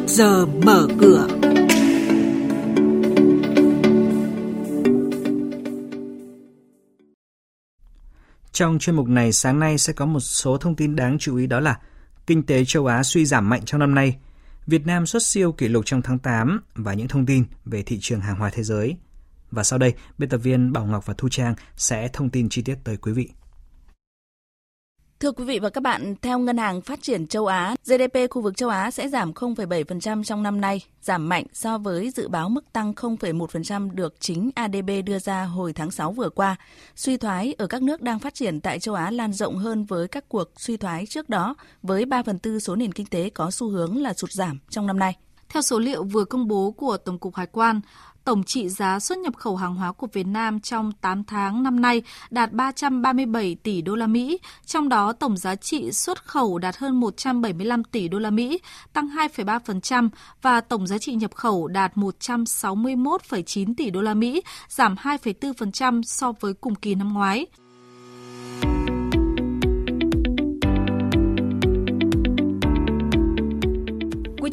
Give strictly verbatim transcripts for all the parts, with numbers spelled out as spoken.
trước giờ mở cửa. Trong chuyên mục này sáng nay sẽ có một số thông tin đáng chú ý, đó là kinh tế châu Á suy giảm mạnh trong năm nay, Việt Nam xuất siêu kỷ lục trong tháng tám và những thông tin về thị trường hàng hóa thế giới. Và sau đây, biên tập viên Bảo Ngọc và Thu Trang sẽ thông tin chi tiết tới quý vị. Thưa quý vị và các bạn, theo Ngân hàng Phát triển châu Á, giê đê pê khu vực châu Á sẽ giảm không phẩy bảy phần trăm trong năm nay, giảm mạnh so với dự báo mức tăng không phẩy một phần trăm được chính a đê bê đưa ra hồi tháng sáu vừa qua. Suy thoái ở các nước đang phát triển tại châu Á lan rộng hơn với các cuộc suy thoái trước đó, với ba phần tư số nền kinh tế có xu hướng là sụt giảm trong năm nay. Theo số liệu vừa công bố của Tổng cục Hải quan, tổng trị giá xuất nhập khẩu hàng hóa của Việt Nam trong tám tháng năm nay đạt ba trăm ba mươi bảy tỷ đô la Mỹ, trong đó tổng giá trị xuất khẩu đạt hơn một trăm bảy mươi lăm tỷ đô la Mỹ, tăng hai phẩy ba phần trăm và tổng giá trị nhập khẩu đạt một trăm sáu mươi mốt phẩy chín tỷ đô la Mỹ, giảm hai phẩy bốn phần trăm so với cùng kỳ năm ngoái. Quý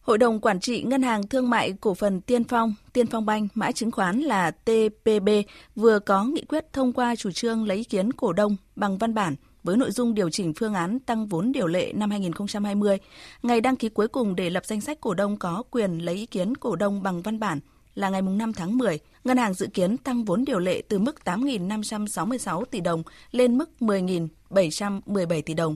Hội đồng Quản trị Ngân hàng Thương mại Cổ phần Tiên Phong, Tiên Phong Bank, mã chứng khoán là tê pê bê, vừa có nghị quyết thông qua chủ trương lấy ý kiến cổ đông bằng văn bản với nội dung điều chỉnh phương án tăng vốn điều lệ năm hai không hai không. Ngày đăng ký cuối cùng để lập danh sách cổ đông có quyền lấy ý kiến cổ đông bằng văn bản là ngày năm tháng mười. Ngân hàng dự kiến tăng vốn điều lệ từ mức tám nghìn năm trăm sáu mươi sáu tỷ đồng lên mức mười nghìn bảy trăm mười bảy tỷ đồng.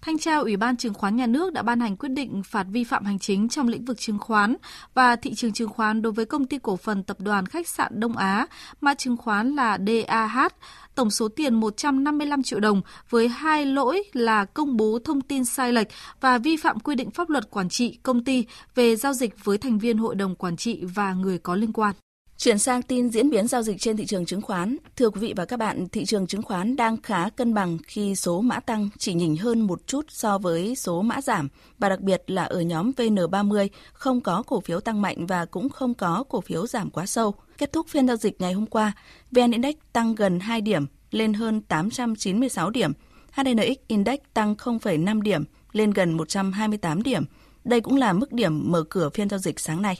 Thanh tra Ủy ban Chứng khoán Nhà nước đã ban hành quyết định phạt vi phạm hành chính trong lĩnh vực chứng khoán và thị trường chứng khoán đối với công ty cổ phần tập đoàn khách sạn Đông Á, mã chứng khoán là đê a hát, tổng số tiền một trăm năm mươi lăm triệu đồng với hai lỗi là công bố thông tin sai lệch và vi phạm quy định pháp luật quản trị công ty về giao dịch với thành viên hội đồng quản trị và người có liên quan. Chuyển sang tin diễn biến giao dịch trên thị trường chứng khoán. Thưa quý vị và các bạn, thị trường chứng khoán đang khá cân bằng khi số mã tăng chỉ nhỉnh hơn một chút so với số mã giảm, và đặc biệt là ở nhóm vê en ba mươi không có cổ phiếu tăng mạnh và cũng không có cổ phiếu giảm quá sâu. Kết thúc phiên giao dịch ngày hôm qua, vê en Index tăng gần hai điểm lên hơn tám trăm chín mươi sáu điểm, hát en ích Index tăng không phẩy năm điểm lên gần một trăm hai mươi tám điểm. Đây cũng là mức điểm mở cửa phiên giao dịch sáng nay.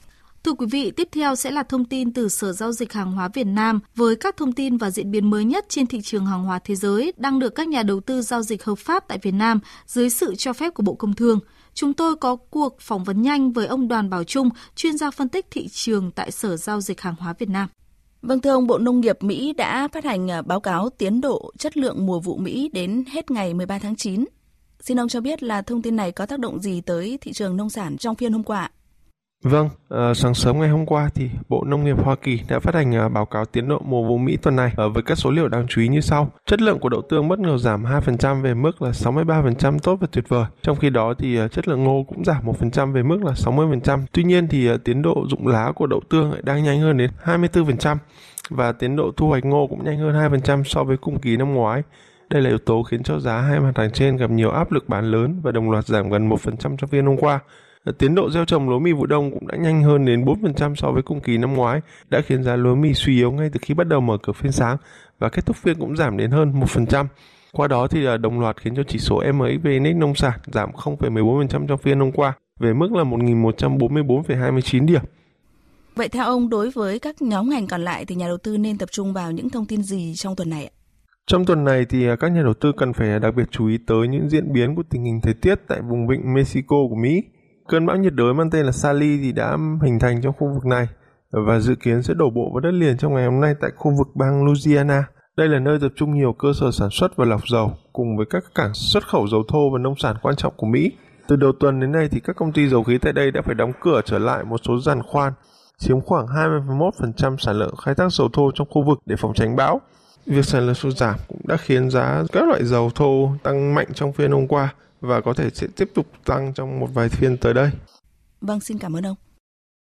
Thưa quý vị, tiếp theo sẽ là thông tin từ Sở Giao dịch Hàng hóa Việt Nam với các thông tin và diễn biến mới nhất trên thị trường hàng hóa thế giới đang được các nhà đầu tư giao dịch hợp pháp tại Việt Nam dưới sự cho phép của Bộ Công Thương. Chúng tôi có cuộc phỏng vấn nhanh với ông Đoàn Bảo Trung, chuyên gia phân tích thị trường tại Sở Giao dịch Hàng hóa Việt Nam. Vâng thưa ông, Bộ Nông nghiệp Mỹ đã phát hành báo cáo tiến độ chất lượng mùa vụ Mỹ đến hết ngày mười ba tháng chín. Xin ông cho biết là thông tin này có tác động gì tới thị trường nông sản trong phiên hôm qua? Vâng, sáng sớm ngày hôm qua thì Bộ Nông nghiệp Hoa Kỳ đã phát hành báo cáo tiến độ mùa vụ Mỹ tuần này với các số liệu đáng chú ý như sau. Chất lượng của đậu tương bất ngờ giảm hai phần trăm về mức là sáu mươi ba phần trăm tốt và tuyệt vời. Trong khi đó thì chất lượng ngô cũng giảm một phần trăm về mức là sáu mươi phần trăm. Tuy nhiên thì tiến độ rụng lá của đậu tương đang nhanh hơn đến hai mươi bốn phần trăm và tiến độ thu hoạch ngô cũng nhanh hơn hai phần trăm so với cùng kỳ năm ngoái. Đây là yếu tố khiến cho giá hai mặt hàng trên gặp nhiều áp lực bán lớn và đồng loạt giảm gần một phần trăm trong phiên hôm qua. Tiến độ gieo trồng lúa mì vụ đông cũng đã nhanh hơn đến bốn phần trăm so với cùng kỳ năm ngoái, đã khiến giá lúa mì suy yếu ngay từ khi bắt đầu mở cửa phiên sáng và kết thúc phiên cũng giảm đến hơn một phần trăm. Qua đó thì đồng loạt khiến cho chỉ số em ích vê-Index nông sản giảm không phẩy mười bốn phần trăm trong phiên hôm qua về mức là một nghìn một trăm bốn mươi bốn phẩy hai mươi chín điểm. Vậy theo ông, đối với các nhóm ngành còn lại thì nhà đầu tư nên tập trung vào những thông tin gì trong tuần này ạ? Trong tuần này thì các nhà đầu tư cần phải đặc biệt chú ý tới những diễn biến của tình hình thời tiết tại vùng vịnh Mexico của Mỹ. Cơn bão nhiệt đới mang tên là Sally thì đã hình thành trong khu vực này và dự kiến sẽ đổ bộ vào đất liền trong ngày hôm nay tại khu vực bang Louisiana. Đây là nơi tập trung nhiều cơ sở sản xuất và lọc dầu cùng với các cảng xuất khẩu dầu thô và nông sản quan trọng của Mỹ. Từ đầu tuần đến nay thì các công ty dầu khí tại đây đã phải đóng cửa trở lại một số giàn khoan, chiếm khoảng hai mươi mốt phần trăm sản lượng khai thác dầu thô trong khu vực để phòng tránh bão. Việc sản lượng sụt giảm cũng đã khiến giá các loại dầu thô tăng mạnh trong phiên hôm qua và có thể sẽ tiếp tục tăng trong một vài phiên tới đây. Vâng, xin cảm ơn ông.